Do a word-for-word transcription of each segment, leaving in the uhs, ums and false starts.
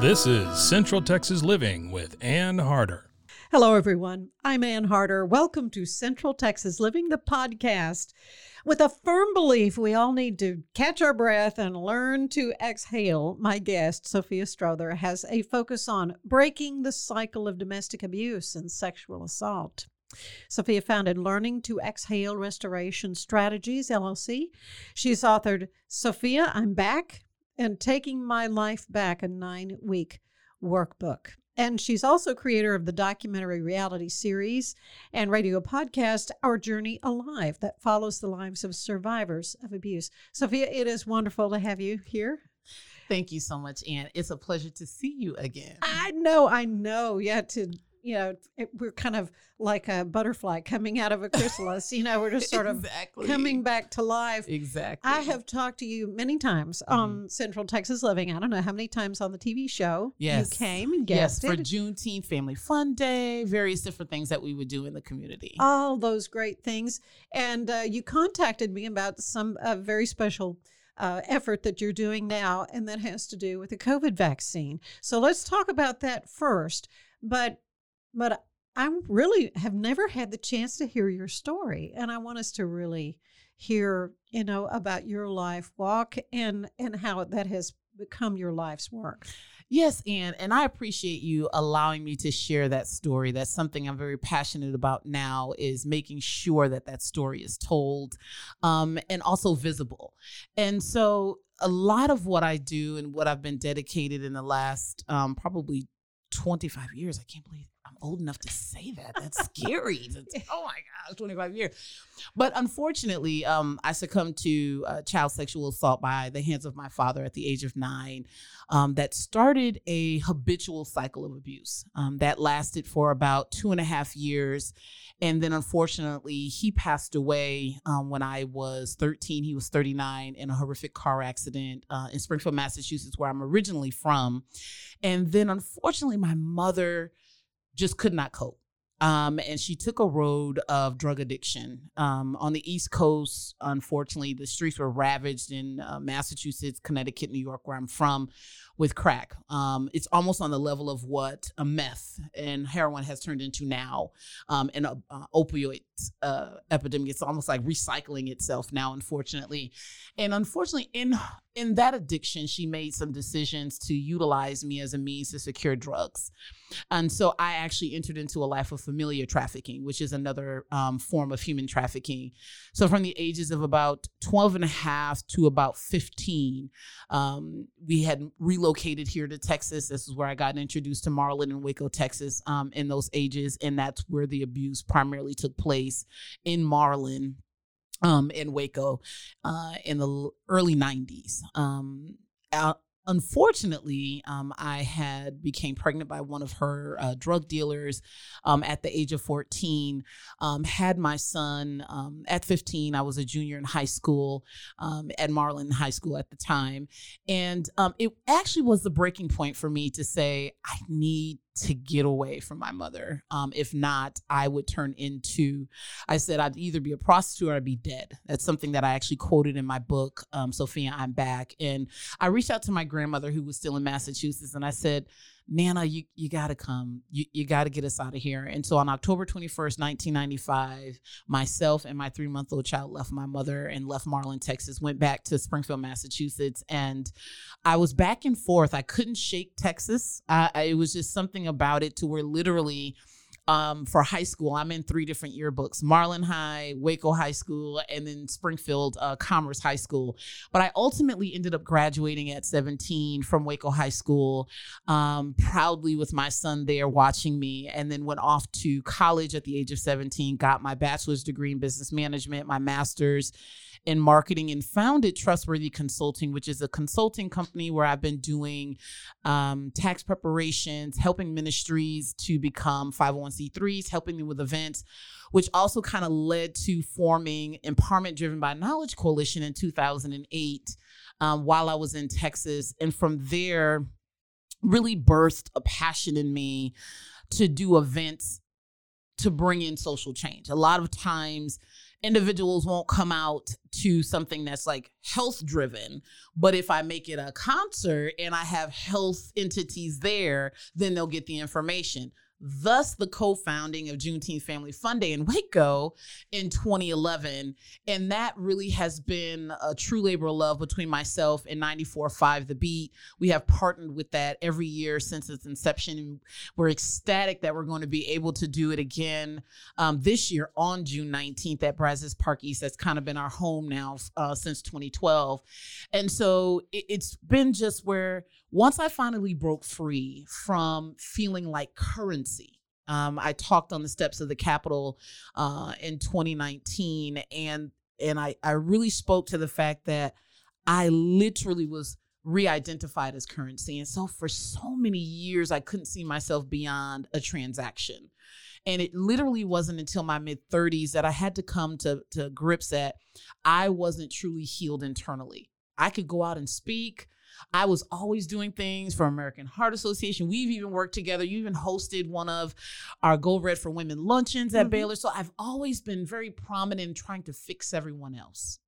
This is Central Texas Living with Ann Harder. Hello, everyone. I'm Ann Harder. Welcome to Central Texas Living, the podcast. With a firm belief we all need to catch our breath and learn to exhale, my guest, Sophia Strother, has a focus on breaking the cycle of domestic abuse and sexual assault. Sophia founded Learning to Exhale Restoration Strategies, L L C. She's authored Sophia, I'm Back, and Taking My Life Back, a nine-week workbook. And she's also creator of the documentary reality series and radio podcast, Our Journey Alive, that follows the lives of survivors of abuse. Sophia, it is wonderful to have you here. Thank you so much, Ann. It's a pleasure to see you again. I know, I know. Yeah, to... You know, it, we're kind of like a butterfly coming out of a chrysalis. You know, we're just sort of exactly. coming back to life. Exactly. I have talked to you many times mm-hmm. on Central Texas Living. I don't know how many times on the T V show yes. you came and guested. Yes, for Juneteenth Family Fun Day, various different things that we would do in the community. All those great things. And uh, you contacted me about some uh, very special Uh, effort that you're doing now, and that has to do with the COVID vaccine. So let's talk about that first. But But I really have never had the chance to hear your story, and I want us to really hear, you know, about your life walk and, and how that has become your life's work. Yes, Ann, and I appreciate you allowing me to share that story. That's something I'm very passionate about now, is making sure that that story is told um, and also visible. And so a lot of what I do and what I've been dedicated in the last um, probably twenty-five years, I can't believe I'm old enough to say that. That's scary. That's, oh my gosh, twenty-five years. But unfortunately, um, I succumbed to uh, child sexual assault by the hands of my father at the age of nine. Um, that started a habitual cycle of abuse um, that lasted for about two and a half years. And then unfortunately, he passed away um, when I was thirteen. He was thirty-nine in a horrific car accident uh, in Springfield, Massachusetts, where I'm originally from. And then unfortunately, my mother just could not cope. Um, and she took a road of drug addiction. Um, on the East Coast, unfortunately, the streets were ravaged in uh, Massachusetts, Connecticut, New York, where I'm from, with crack. Um, it's almost on the level of what a meth and heroin has turned into now. Um, and an uh, opioid uh, epidemic, it's almost like recycling itself now, unfortunately. And unfortunately, in in that addiction, she made some decisions to utilize me as a means to secure drugs. And so I actually entered into a life of familiar trafficking, which is another um, form of human trafficking. So from the ages of about twelve and a half to about fifteen, um, we had relocated here to Texas. This is where I got introduced to Marlin and Waco, Texas, um, in those ages. And that's where the abuse primarily took place, in Marlin, um, in Waco, uh, in the early nineties. Um, out- Unfortunately, um, I had became pregnant by one of her uh, drug dealers um, at the age of fourteen, um, had my son um, at fifteen. I was a junior in high school um, at Marlin High School at the time. And um, it actually was the breaking point for me to say, I need to get away from my mother. Um, if not, I would turn into, I said, I'd either be a prostitute or I'd be dead. That's something that I actually quoted in my book, um, Sophia, I'm Back. And I reached out to my grandmother, who was still in Massachusetts, and I said, Nana, you, you got to come. You, you got to get us out of here. And so on October twenty-first, nineteen ninety-five, myself and my three-month-old child left my mother and left Marlin, Texas, went back to Springfield, Massachusetts. And I was back and forth. I couldn't shake Texas. I, I, it was just something about it to where literally um, for high school. I'm in three different yearbooks: Marlin High, Waco High School, and then Springfield uh, Commerce High School. But I ultimately ended up graduating at seventeen from Waco High School, um, proudly with my son there watching me, and then went off to college at the age of seventeen, got my bachelor's degree in business management, my master's in marketing, and founded Trustworthy Consulting, which is a consulting company where I've been doing um, tax preparations, helping ministries to become five oh one c threes, helping them with events, which also kind of led to forming Empowerment Driven by Knowledge Coalition in two thousand eight um, while I was in Texas. And from there, really birthed a passion in me to do events to bring in social change. A lot of times, individuals won't come out to something that's like health driven, but if I make it a concert and I have health entities there, then they'll get the information. Thus the co-founding of Juneteenth Family Fun Day in Waco in twenty eleven. And that really has been a true labor of love between myself and ninety-four point five The Beat. We have partnered with that every year since its inception. And we're ecstatic that we're going to be able to do it again um, this year on June nineteenth at Brazos Park East. That's kind of been our home now uh, since twenty twelve. And so it, it's been just where once I finally broke free from feeling like currency. Um, I talked on the steps of the Capitol uh, in twenty nineteen, and and I, I really spoke to the fact that I literally was re-identified as currency. And so for so many years, I couldn't see myself beyond a transaction. And it literally wasn't until my mid-thirties that I had to come to, to grips that I wasn't truly healed internally. I could go out and speak. I was always doing things for American Heart Association. We've even worked together. You even hosted one of our Go Red for Women luncheons at mm-hmm. Baylor. So I've always been very prominent in trying to fix everyone else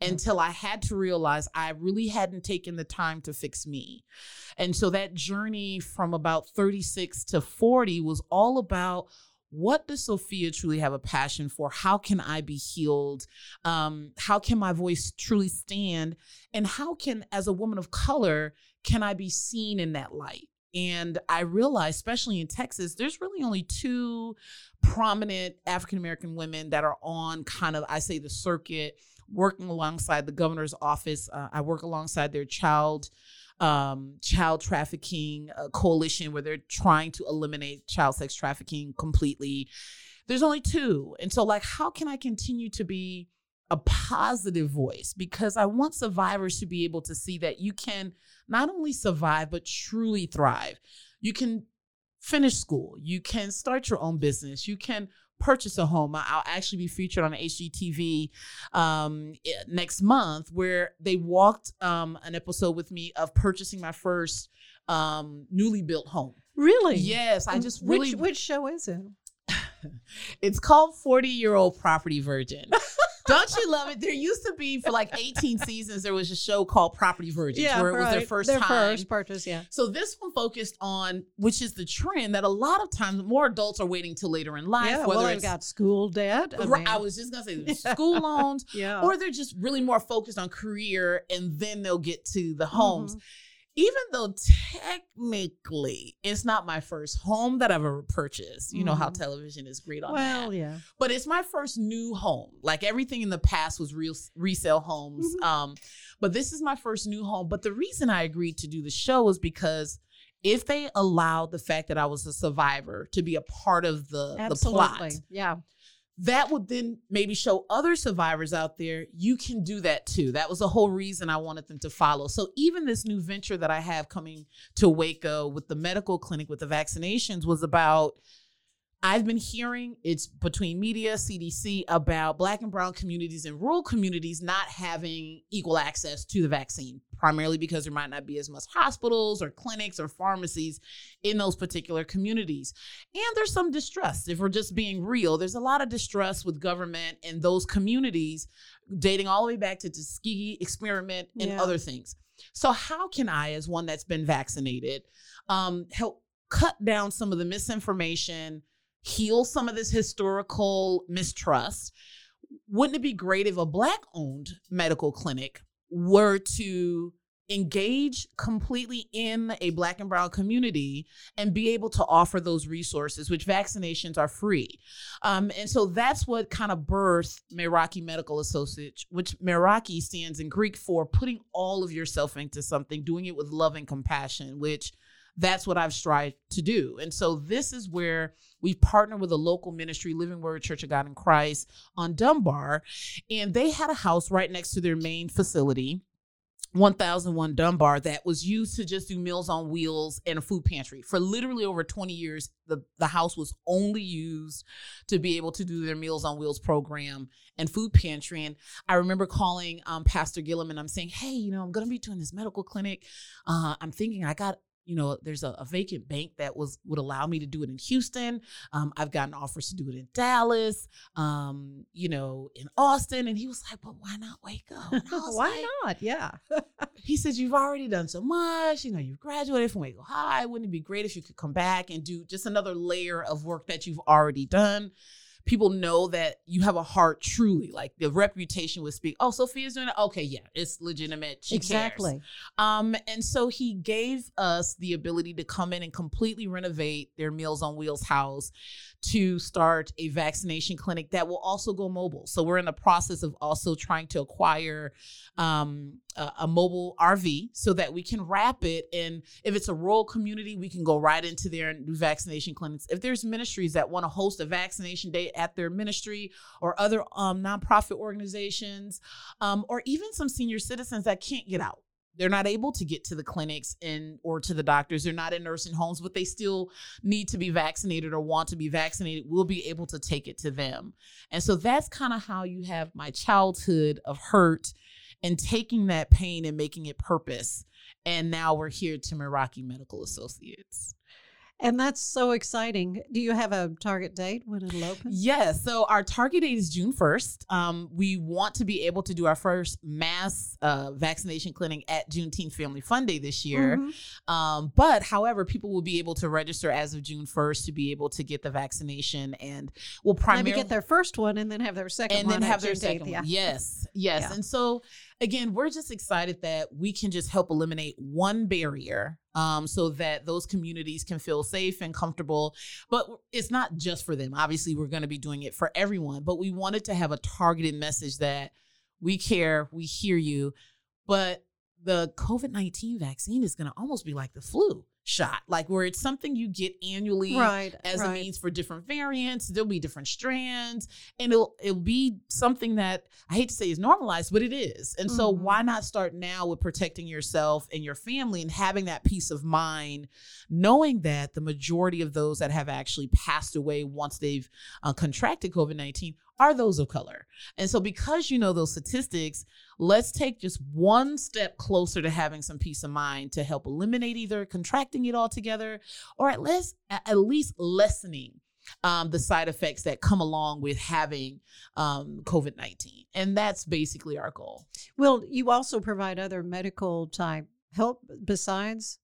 mm-hmm. until I had to realize I really hadn't taken the time to fix me. And so that journey from about thirty-six to forty was all about, what does Sophia truly have a passion for? How can I be healed? Um, how can my voice truly stand? And how can, as a woman of color, can I be seen in that light? And I realized, especially in Texas, there's really only two prominent African-American women that are on kind of, I say, the circuit, working alongside the governor's office. Uh, I work alongside their child Um, child trafficking uh, coalition, where they're trying to eliminate child sex trafficking completely. There's only two. And so, like, how can I continue to be a positive voice? Because I want survivors to be able to see that you can not only survive, but truly thrive. You can finish school. You can start your own business. You can purchase a home. I'll actually be featured on H G T V um, next month, where they walked um, an episode with me of purchasing my first um, newly built home. Really? Yes. I just really. Which, which show is it? It's called forty Year Old Property Virgin. Don't you love it? There used to be, for like eighteen seasons, there was a show called Property Virgins, yeah, where it was right. their first their time. First purchase, yeah. So this one focused on, which is the trend that a lot of times more adults are waiting till later in life. Yeah, whether well, they've got school debt. I, mean, I was just going to say school loans, yeah. or they're just really more focused on career, and then they'll get to the homes. Mm-hmm. Even though technically it's not my first home that I've ever purchased. You mm-hmm. know how television is great on well, that. Well, yeah. But it's my first new home. Like, everything in the past was real resale homes. Mm-hmm. Um, but this is my first new home. But the reason I agreed to do the show is because if they allowed the fact that I was a survivor to be a part of the, the plot. Yeah. That would then maybe show other survivors out there, you can do that too. That was the whole reason I wanted them to follow. So even this new venture that I have coming to Waco with the medical clinic, with the vaccinations, was about, I've been hearing, it's between media, C D C, about Black and brown communities and rural communities not having equal access to the vaccine, primarily because there might not be as much hospitals or clinics or pharmacies in those particular communities. And there's some distrust, if we're just being real. There's a lot of distrust with government and those communities, dating all the way back to Tuskegee experiment and yeah. other things. So how can I, as one that's been vaccinated, um, help cut down some of the misinformation, heal some of this historical mistrust? Wouldn't it be great if a Black-owned medical clinic were to engage completely in a Black and Brown community and be able to offer those resources, which vaccinations are free. Um, and so that's what kind of birthed Meraki Medical Associates, which Meraki stands in Greek for putting all of yourself into something, doing it with love and compassion, which that's what I've strived to do. And so this is where we partner with a local ministry, Living Word Church of God in Christ on Dunbar. And they had a house right next to their main facility, one thousand one Dunbar, that was used to just do Meals on Wheels and a food pantry. For literally over twenty years, the, the house was only used to be able to do their Meals on Wheels program and food pantry. And I remember calling um, Pastor Gillum and I'm saying, hey, you know, I'm going to be doing this medical clinic. Uh, I'm thinking I got You know, there's a, a vacant bank that was would allow me to do it in Houston. Um, I've gotten offers to do it in Dallas, um, you know, in Austin. And he was like, but why not Waco? And I was why like, not? Yeah. He says, you've already done so much. You know, you've graduated from Waco High. Wouldn't it be great if you could come back and do just another layer of work that you've already done? People know that you have a heart truly, like the reputation would speak. Oh, Sophia's doing it. Okay, yeah, it's legitimate. She exactly. cares. Um, and so he gave us the ability to come in and completely renovate their Meals on Wheels house to start a vaccination clinic that will also go mobile. So we're in the process of also trying to acquire um, a, a mobile R V so that we can wrap it. And if it's a rural community, we can go right into there and do vaccination clinics. If there's ministries that want to host a vaccination day at their ministry or other um, nonprofit organizations, um, or even some senior citizens that can't get out. They're not able to get to the clinics and or to the doctors. They're not in nursing homes, but they still need to be vaccinated or want to be vaccinated. We'll be able to take it to them. And so that's kind of how you have my childhood of hurt and taking that pain and making it purpose. And now we're here to Meraki Medical Associates. And that's so exciting. Do you have a target date when it'll open? Yes. So our target date is June first. Um, we want to be able to do our first mass uh, vaccination clinic at Juneteenth Family Fun Day this year. Mm-hmm. Um, but however, people will be able to register as of June first to be able to get the vaccination, and will primarily get their first one and then have their second and one. And then have their second one. Yeah. Yes. Yes. Yeah. And so again, we're just excited that we can just help eliminate one barrier um, so that those communities can feel safe and comfortable. But it's not just for them. Obviously, we're going to be doing it for everyone, but we wanted to have a targeted message that we care, we hear you. But the COVID nineteen vaccine is going to almost be like the flu shot, like where it's something you get annually right, as right. a means for different variants. There'll be different strands, and it'll it'll be something that I hate to say is normalized, but it is. And mm-hmm. so why not start now with protecting yourself and your family and having that peace of mind, knowing that the majority of those that have actually passed away once they've uh, contracted COVID nineteen are those of color. And so because you know those statistics, let's take just one step closer to having some peace of mind to help eliminate either contracting it altogether or at least at least lessening um, the side effects that come along with having um, COVID nineteen. And that's basically our goal. Well, you also provide other medical type help besides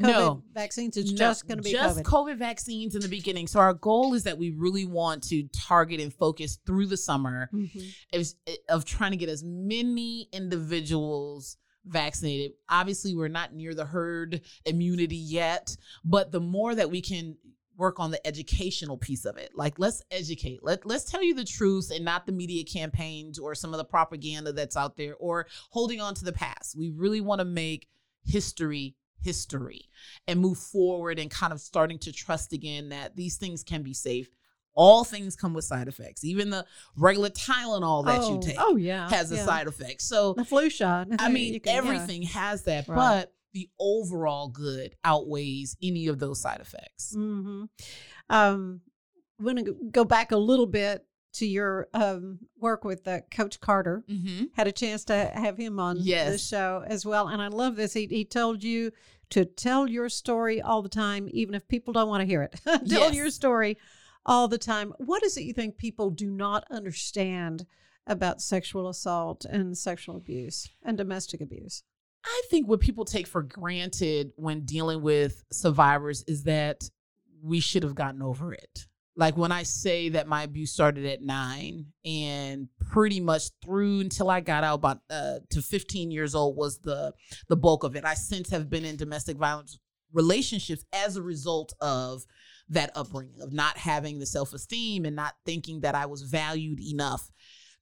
COVID no vaccines. It's no, just going to be just COVID. COVID vaccines in the beginning. So our goal is that we really want to target and focus through the summer mm-hmm. of, of trying to get as many individuals vaccinated. Obviously, we're not near the herd immunity yet, but the more that we can work on the educational piece of it. Like, let's educate. Let, let's tell you the truth and not the media campaigns or some of the propaganda that's out there or holding on to the past. We really want to make history history and move forward and kind of starting to trust again that these things can be safe. All things come with side effects. Even the regular Tylenol that oh, you take oh, yeah, has yeah. a side effect. So the flu shot. I mean, can, everything yeah. has that, right. but the overall good outweighs any of those side effects. Mm-hmm. Um, I'm going to go back a little bit to your um, work with uh, Coach Carter. Mm-hmm. Had a chance to have him on yes. the show as well. And I love this. He, he told you to tell your story all the time, even if people don't want to hear it. tell yes. your story all the time. What is it you think people do not understand about sexual assault and sexual abuse and domestic abuse? I think what people take for granted when dealing with survivors is that we should have gotten over it. Like when I say that my abuse started at nine and pretty much through until I got out about uh, to fifteen years old was the, the bulk of it. I since have been in domestic violence relationships as a result of that upbringing, of not having the self-esteem and not thinking that I was valued enough,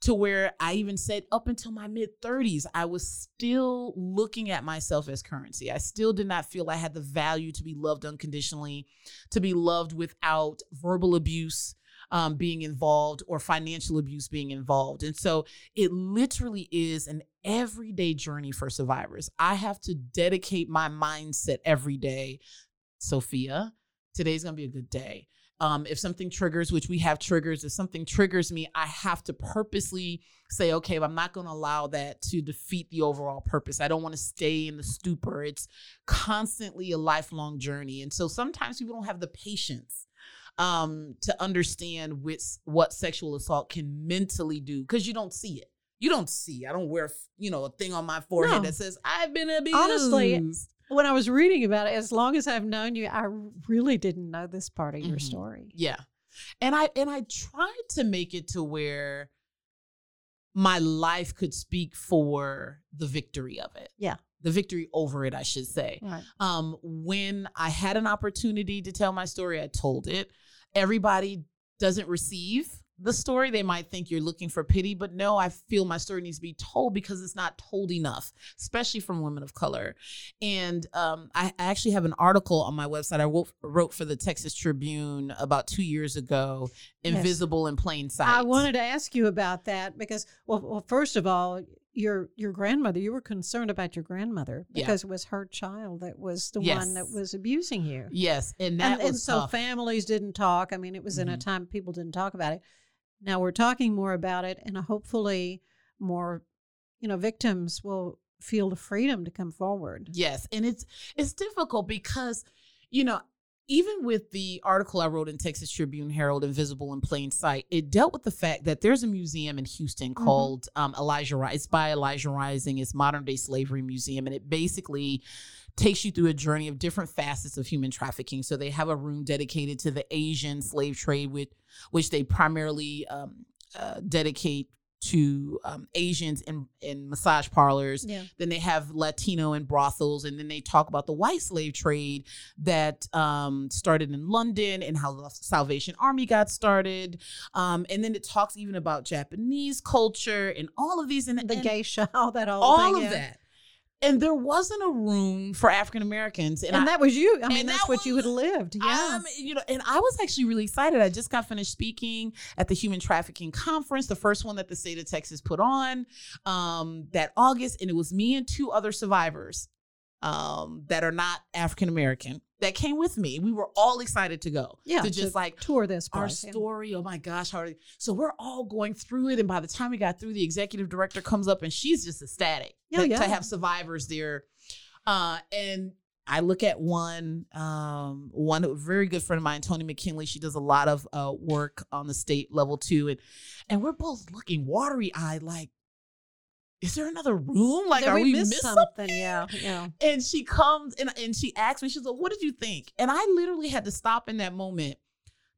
to where I even said up until my mid-thirties, I was still looking at myself as currency. I still did not feel I had the value to be loved unconditionally, to be loved without verbal abuse um, being involved or financial abuse being involved. And so it literally is an everyday journey for survivors. I have to dedicate my mindset every day. Sophia, today's going to be a good day. Um, if something triggers, which we have triggers, if something triggers me, I have to purposely say, okay, I'm not going to allow that to defeat the overall purpose. I don't want to stay in the stupor. It's constantly a lifelong journey. And so sometimes people don't have the patience um, to understand which, what sexual assault can mentally do, because you don't see it. You don't see. I don't wear, you know, a thing on my forehead no. that says, I've been abused. Honestly, when I was reading about it, as long as I've known you, I really didn't know this part of mm-hmm. your story. Yeah. And I and I tried to make it to where my life could speak for the victory of it. Yeah. The victory over it, I should say. Right. Um, when I had an opportunity to tell my story, I told it. Everybody doesn't receive the story. They might think you're looking for pity, but no, I feel my story needs to be told because it's not told enough, especially from women of color. And um, I actually have an article on my website. I wrote, wrote for the Texas Tribune about two years ago, Invisible yes. in Plain Sight. I wanted to ask you about that because, well, well first of all, your your grandmother, you were concerned about your grandmother because yeah. it was her child that was the yes. one that was abusing you. Yes, and that and, was and so tough. Families didn't talk. I mean, it was mm-hmm. in a time people didn't talk about it. Now we're talking more about it, and hopefully more, you know, victims will feel the freedom to come forward. Yes, and it's it's difficult because, you know, even with the article I wrote in Texas Tribune Herald, Invisible in Plain Sight, it dealt with the fact that there's a museum in Houston mm-hmm. called um, Elijah Rising. It's by Elijah Rising. It's Modern Day Slavery Museum, and it basically takes you through a journey of different facets of human trafficking. So they have a room dedicated to the Asian slave trade, with which they primarily um, uh, dedicate to um, Asians in, in massage parlors. Yeah. Then they have Latino in brothels. And then they talk about the white slave trade that um, started in London and how the Salvation Army got started. Um, and then it talks even about Japanese culture and all of these. And the and geisha, all that. All, all thing, of yeah. that. And there wasn't a room for African Americans. And, and I, that was you. I mean, that's that what was, you had lived. Yeah. Um, you know, and I was actually really excited. I just got finished speaking at the Human Trafficking Conference, the first one that the state of Texas put on um, that August. And it was me and two other survivors um, that are not African American that came with me. We were all excited to go. Yeah. To just to like tour this place. Our story. Oh my gosh. How are they? So we're all going through it. And by the time we got through, the executive director comes up and she's just ecstatic yeah, that, yeah. to have survivors there. Uh, and I look at one, um, one very good friend of mine, Tony McKinley. She does a lot of uh, work on the state level too. And, and we're both looking watery eyed, like, is there another room? Like, did are we, we missing something? something? Yeah, yeah. And she comes and, and she asks me, she's like, what did you think? And I literally had to stop in that moment.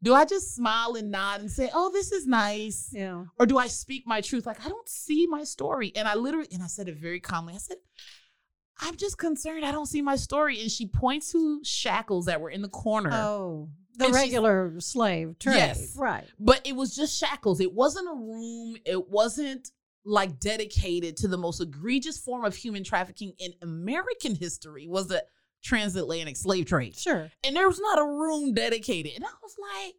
Do I just smile and nod and say, oh, this is nice? Yeah. Or do I speak my truth? Like, I don't see my story. And I literally, and I said it very calmly. I said, I'm just concerned. I don't see my story. And she points to shackles that were in the corner. Oh, the and regular slave trade. Yes. Right. But it was just shackles. It wasn't a room. It wasn't like dedicated to the most egregious form of human trafficking in American history, was the transatlantic slave trade. Sure. And there was not a room dedicated. And I was like,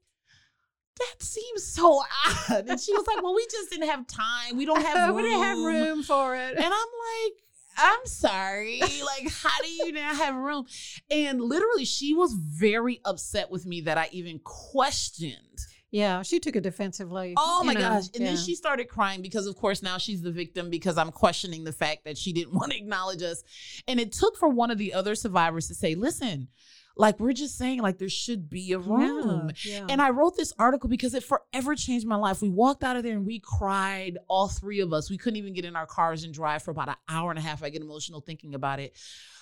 that seems so odd. And she was like, well, we just didn't have time. We don't have room. We didn't have room for it. And I'm like, I'm sorry. Like, how do you not have room? And literally she was very upset with me that I even questioned. Yeah, she took it defensively. Oh, my know, gosh. And yeah. then she started crying because, of course, now she's the victim because I'm questioning the fact that she didn't want to acknowledge us. And it took for one of the other survivors to say, listen, like, we're just saying, like, there should be a room. Yeah, yeah. And I wrote this article because it forever changed my life. We walked out of there and we cried, all three of us. We couldn't even get in our cars and drive for about an hour and a half. I get emotional thinking about it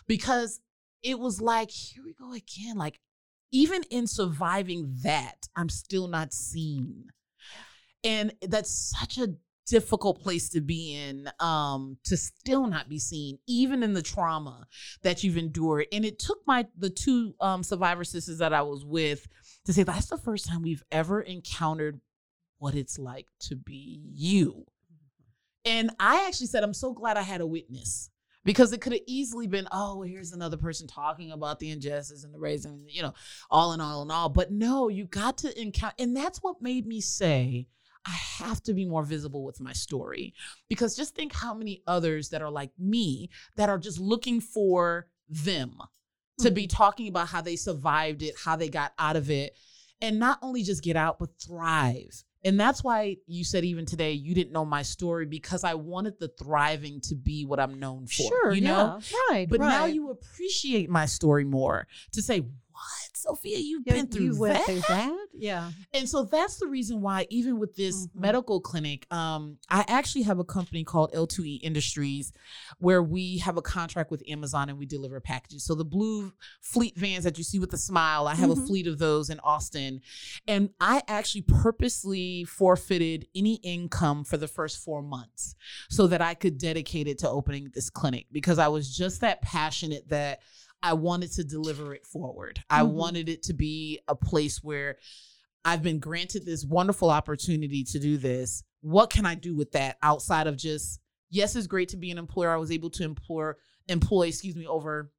because it was like, here we go again. Like, even in surviving that, I'm still not seen. And that's such a difficult place to be in, um, to still not be seen, even in the trauma that you've endured. And it took my the two um, survivor sisters that I was with to say, that's the first time we've ever encountered what it's like to be you. And I actually said, I'm so glad I had a witness, because it could have easily been, oh, well, here's another person talking about the injustice and the racism, you know, all in all and all. But no, you got to encounter. And that's what made me say, I have to be more visible with my story, because just think how many others that are like me that are just looking for them mm-hmm. to be talking about how they survived it, how they got out of it, and not only just get out, but thrive. And that's why you said even today, you didn't know my story, because I wanted the thriving to be what I'm known for, sure, you know? Yeah, right, but right. now you appreciate my story more to say, what, Sophia, you've yeah, been through you went that? Through that? Yeah. And so that's the reason why, even with this mm-hmm. medical clinic, um, I actually have a company called L two E Industries, where we have a contract with Amazon and we deliver packages. So the blue fleet vans that you see with the smile, I have mm-hmm. a fleet of those in Austin. And I actually purposely forfeited any income for the first four months so that I could dedicate it to opening this clinic, because I was just that passionate that I wanted to deliver it forward. I mm-hmm. wanted it to be a place where I've been granted this wonderful opportunity to do this. What can I do with that outside of just, yes, it's great to be an employer. I was able to employ, employ, excuse me, over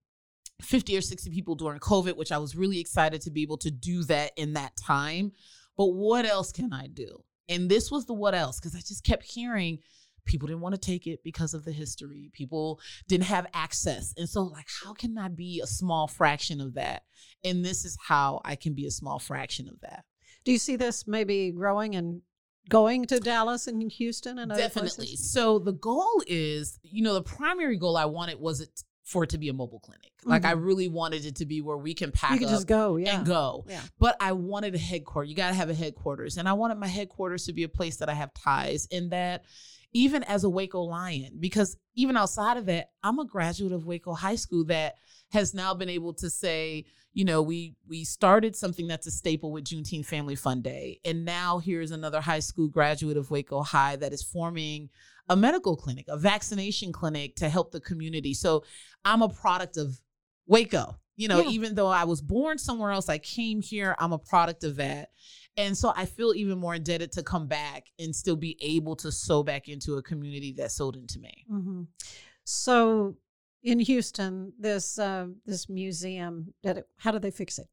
fifty or sixty people during COVID, which I was really excited to be able to do that in that time. But what else can I do? And this was the what else, because I just kept hearing people didn't want to take it because of the history. People didn't have access. And so, like, how can I be a small fraction of that? And this is how I can be a small fraction of that. Do you see this maybe growing and going to Dallas and Houston and other Definitely. Places? So the goal is, you know, the primary goal I wanted was it for it to be a mobile clinic. Mm-hmm. Like, I really wanted it to be where we can pack you can up just go, yeah. and go. Yeah. But I wanted a headquarters. You got to have a headquarters. And I wanted my headquarters to be a place that I have ties in, that even as a Waco Lion, because even outside of that, I'm a graduate of Waco High School that has now been able to say, you know, we we started something that's a staple with Juneteenth Family Fun Day. And now here's another high school graduate of Waco High that is forming a medical clinic, a vaccination clinic to help the community. So I'm a product of Waco. You know, yeah. even though I was born somewhere else, I came here, I'm a product of that. And so I feel even more indebted to come back and still be able to sow back into a community that sold into me. Mm-hmm. So in Houston, this uh, this museum, did it, how did they fix it?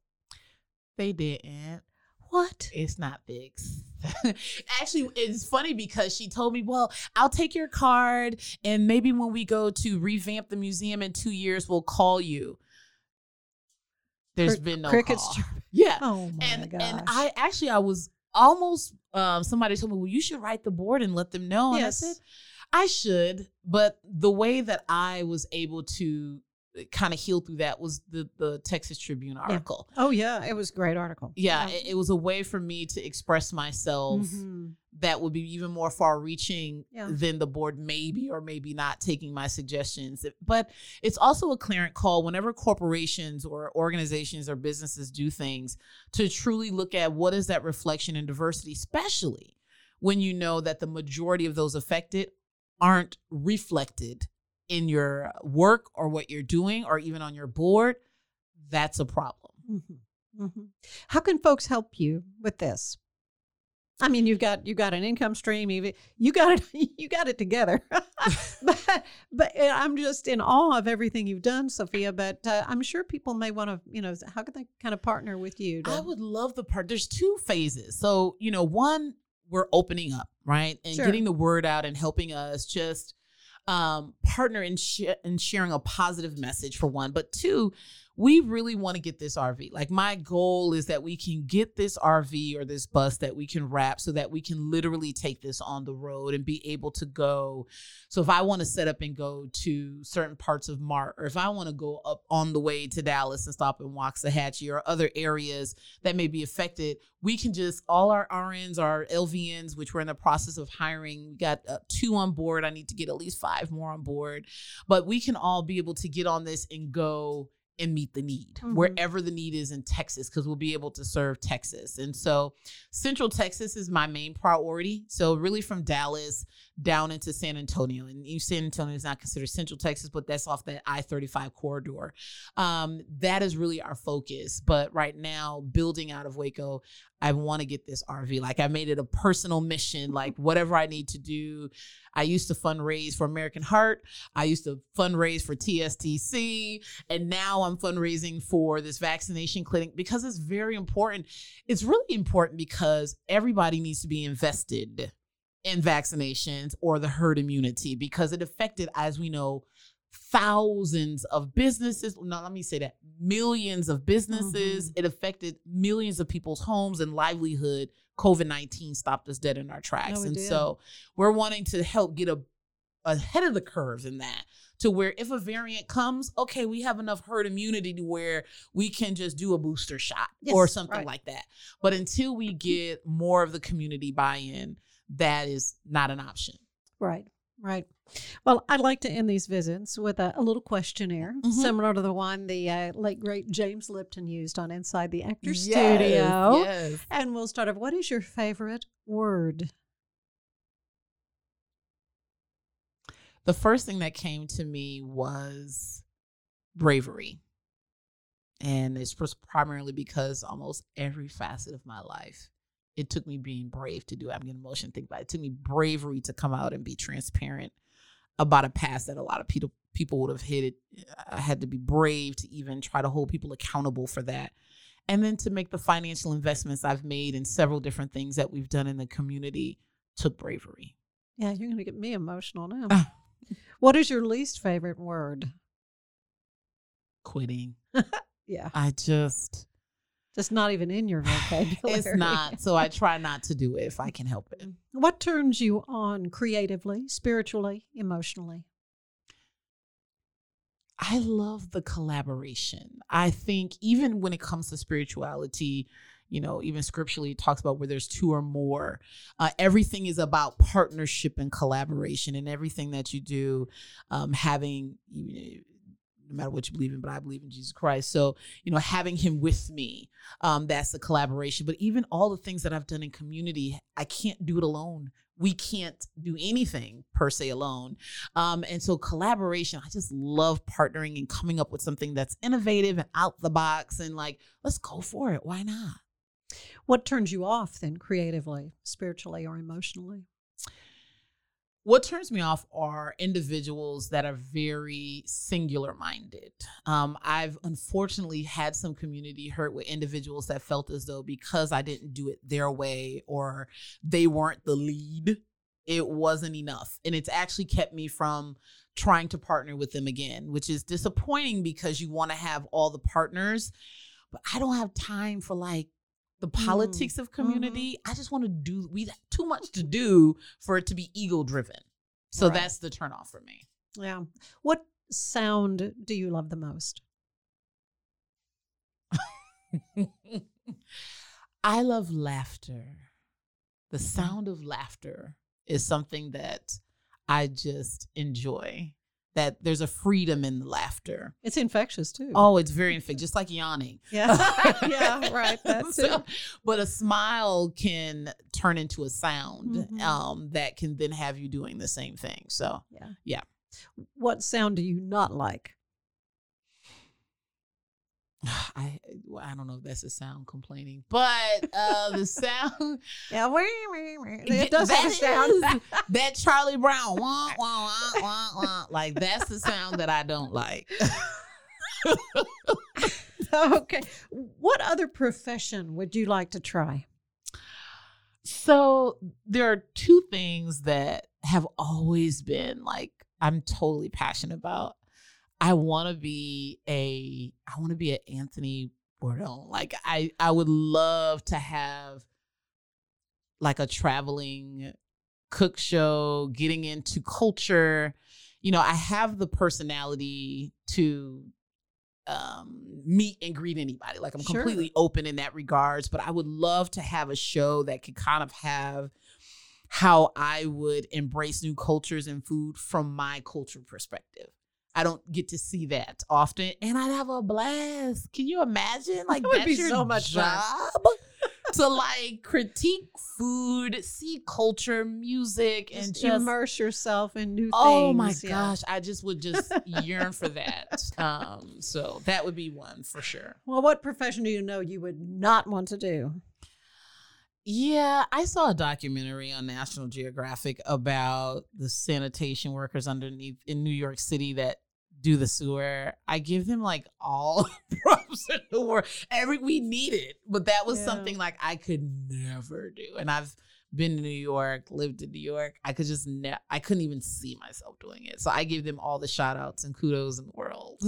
They didn't. What? It's not fixed. Actually, it's funny because she told me, well, I'll take your card, and maybe when we go to revamp the museum in two years, we'll call you. There's been no Cricket's call. Tri- yeah. Oh my and, gosh. And I actually, I was almost, um, somebody told me, well, you should write the board and let them know. Yes. And I said, I should. But the way that I was able to kind of heal through that was the, the Texas Tribune article. Yeah. Oh yeah. It was a great article. Yeah. yeah. It, it was a way for me to express myself mm-hmm. that would be even more far reaching yeah. than the board maybe, or maybe not taking my suggestions. But it's also a clearance call whenever corporations or organizations or businesses do things, to truly look at what is that reflection in diversity, especially when you know that the majority of those affected aren't reflected in your work or what you're doing, or even on your board. That's a problem. Mm-hmm. Mm-hmm. How can folks help you with this? I mean, you've got, you've got an income stream, you you got it, you got it together, but, but I'm just in awe of everything you've done, Sophia, but uh, I'm sure people may want to, you know, how can they kind of partner with you? To- I would love the part. There's two phases. So, you know, one, we're opening up, right. And sure. getting the word out and helping us just, Um, partner in, sh- in sharing a positive message, for one. But two, we really want to get this R V. Like, my goal is that we can get this R V or this bus that we can wrap so that we can literally take this on the road and be able to go. So if I want to set up and go to certain parts of Mart, or if I want to go up on the way to Dallas and stop in Waxahachie or other areas that may be affected, we can just, all our R Ns, our L V Ns, which we're in the process of hiring, we got uh, two on board. I need to get at least five more on board, but we can all be able to get on this and go and meet the need, mm-hmm. wherever the need is in Texas, because we'll be able to serve Texas. And so Central Texas is my main priority. So really from Dallas down into San Antonio, and San Antonio is not considered Central Texas, but that's off that I thirty-five corridor. Um, that is really our focus. But right now, building out of Waco, I want to get this R V. Like, I made it a personal mission, like whatever I need to do. I used to fundraise for American Heart. I used to fundraise for T S T C. And now I'm fundraising for this vaccination clinic because it's very important. It's really important because everybody needs to be invested in vaccinations or the herd immunity, because it affected, as we know, thousands of businesses. No, let me say that. Millions of businesses. Mm-hmm. It affected millions of people's homes and livelihood. COVID nineteen stopped us dead in our tracks. No, and did. So we're wanting to help get a, ahead of the curve in that, to where if a variant comes, okay, we have enough herd immunity to where we can just do a booster shot yes, or something right. like that. But until we get more of the community buy-in, that is not an option. Right. Right. Well, I'd like to end these visits with a, a little questionnaire, mm-hmm. similar to the one the uh, late, great James Lipton used on Inside the Actors yes, Studio. Yes. And we'll start off. What is your favorite word? The first thing that came to me was bravery. And it's primarily because almost every facet of my life, it took me being brave to do it. I'm getting emotional thinking about it. It took me bravery to come out and be transparent about a past that a lot of people people would have hid. I had to be brave to even try to hold people accountable for that. And then to make the financial investments I've made in several different things that we've done in the community took bravery. Yeah, you're going to get me emotional now. What is your least favorite word? Quitting. Yeah. I just... It's not even in your vocabulary. It's not. So I try not to do it if I can help it. What turns you on creatively, spiritually, emotionally? I love the collaboration. I think even when it comes to spirituality, you know, even scripturally, it talks about where there's two or more. Uh, everything is about partnership and collaboration, and everything that you do, um, having... You know, no matter what you believe in, but I believe in Jesus Christ. So, you know, having him with me, um, that's the collaboration. But even all the things that I've done in community, I can't do it alone. We can't do anything per se alone. Um, and so collaboration, I just love partnering and coming up with something that's innovative and out the box and like, let's go for it. Why not? What turns you off then creatively, spiritually, or emotionally? What turns me off are individuals that are very singular minded. Um, I've unfortunately had some community hurt with individuals that felt as though because I didn't do it their way or they weren't the lead, it wasn't enough. And it's actually kept me from trying to partner with them again, which is disappointing because you want to have all the partners, but I don't have time for like the politics mm. of community. Mm-hmm. I just want to do, we have too much to do for it to be ego driven. So right. that's the turnoff for me. Yeah. What sound do you love the most? I love laughter. The sound of laughter is something that I just enjoy. That there's a freedom in the laughter. It's infectious too. Oh, it's very infectious, just like yawning. Yeah, yeah, right. That's so, it. But a smile can turn into a sound mm-hmm. um, that can then have you doing the same thing. So, yeah. yeah. What sound do you not like? I I don't know if that's a sound complaining, but uh, the sound yeah, it does that have a sound is, that Charlie Brown wah, wah, wah, wah, wah, like that's the sound that I don't like. Okay, what other profession would you like to try? So there are two things that have always been like I'm totally passionate about. I want to be a, I want to be an Anthony Bourdain. Like I, I would love to have like a traveling cook show, getting into culture. You know, I have the personality to um, meet and greet anybody. Like I'm sure. completely open in that regards, but I would love to have a show that could kind of have how I would embrace new cultures and food from my culture perspective. I don't get to see that often. And I'd have a blast. Can you imagine? Like, that would be so much job to like critique food, see culture, music, just and just immerse yourself in new oh things. Oh my yeah. gosh. I just would just yearn for that. Um, so that would be one for sure. Well, what profession do you know you would not want to do? Yeah, I saw a documentary on National Geographic about the sanitation workers underneath in New York City that do the sewer. I give them like all props in the world. Every we need it, but that was yeah. something like I could never do. And I've been to New York, lived in New York. I could just ne- I couldn't even see myself doing it. So I give them all the shout outs and kudos in the world.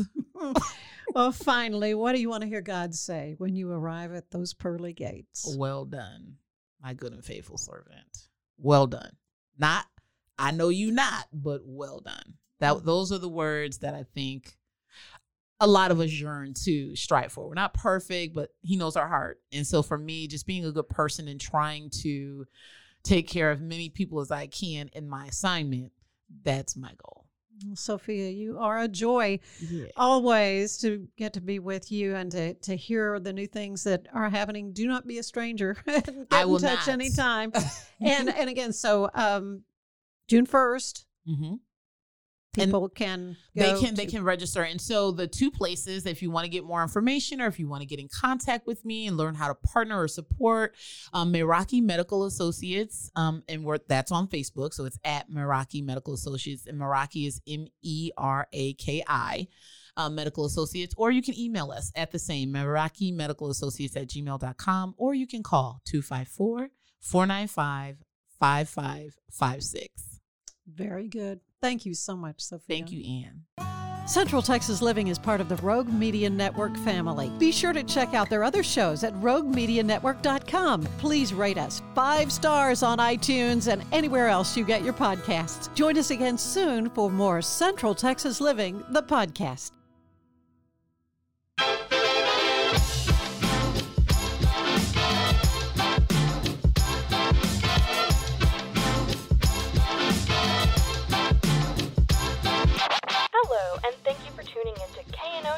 Well, finally, what do you want to hear God say when you arrive at those pearly gates? Well done, my good and faithful servant. Well done. Not, I know you not, but well done. That those are the words that I think a lot of us yearn to strive for. We're not perfect, but he knows our heart. And so for me, just being a good person and trying to take care of many people as I can in my assignment, that's my goal. Sophia, you are a joy yeah. always to get to be with you and to, to hear the new things that are happening. Do not be a stranger. Get I will in touch not. anytime. and and again, so um, June first, mm-hmm. people and can go they can to- they can register. And so the two places, if you want to get more information or if you want to get in contact with me and learn how to partner or support, um, Meraki Medical Associates, um, and we're, that's on Facebook. So it's at Meraki Medical Associates, and Meraki is M E R A K I. Uh, Medical Associates, or you can email us at the same Meraki Medical Associates at gmail dot com, or you can call two five four, four nine five, five five five six. Very good. Thank you so much, Sophia. Thank you, Ann. Central Texas Living is part of the Rogue Media Network family. Be sure to check out their other shows at rogue media network dot com. Please rate us five stars on iTunes and anywhere else you get your podcasts. Join us again soon for more Central Texas Living, the podcast. Hello, and thank you for tuning into K N O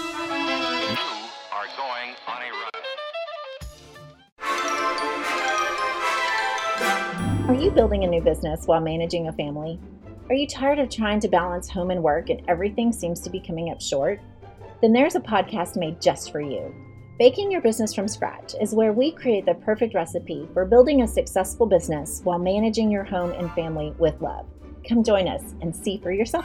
You are going on a run. Are you building a new business while managing a family? Are you tired of trying to balance home and work and everything seems to be coming up short? Then there's a podcast made just for you. Baking Your Business from Scratch is where we create the perfect recipe for building a successful business while managing your home and family with love. Come join us and see for yourself.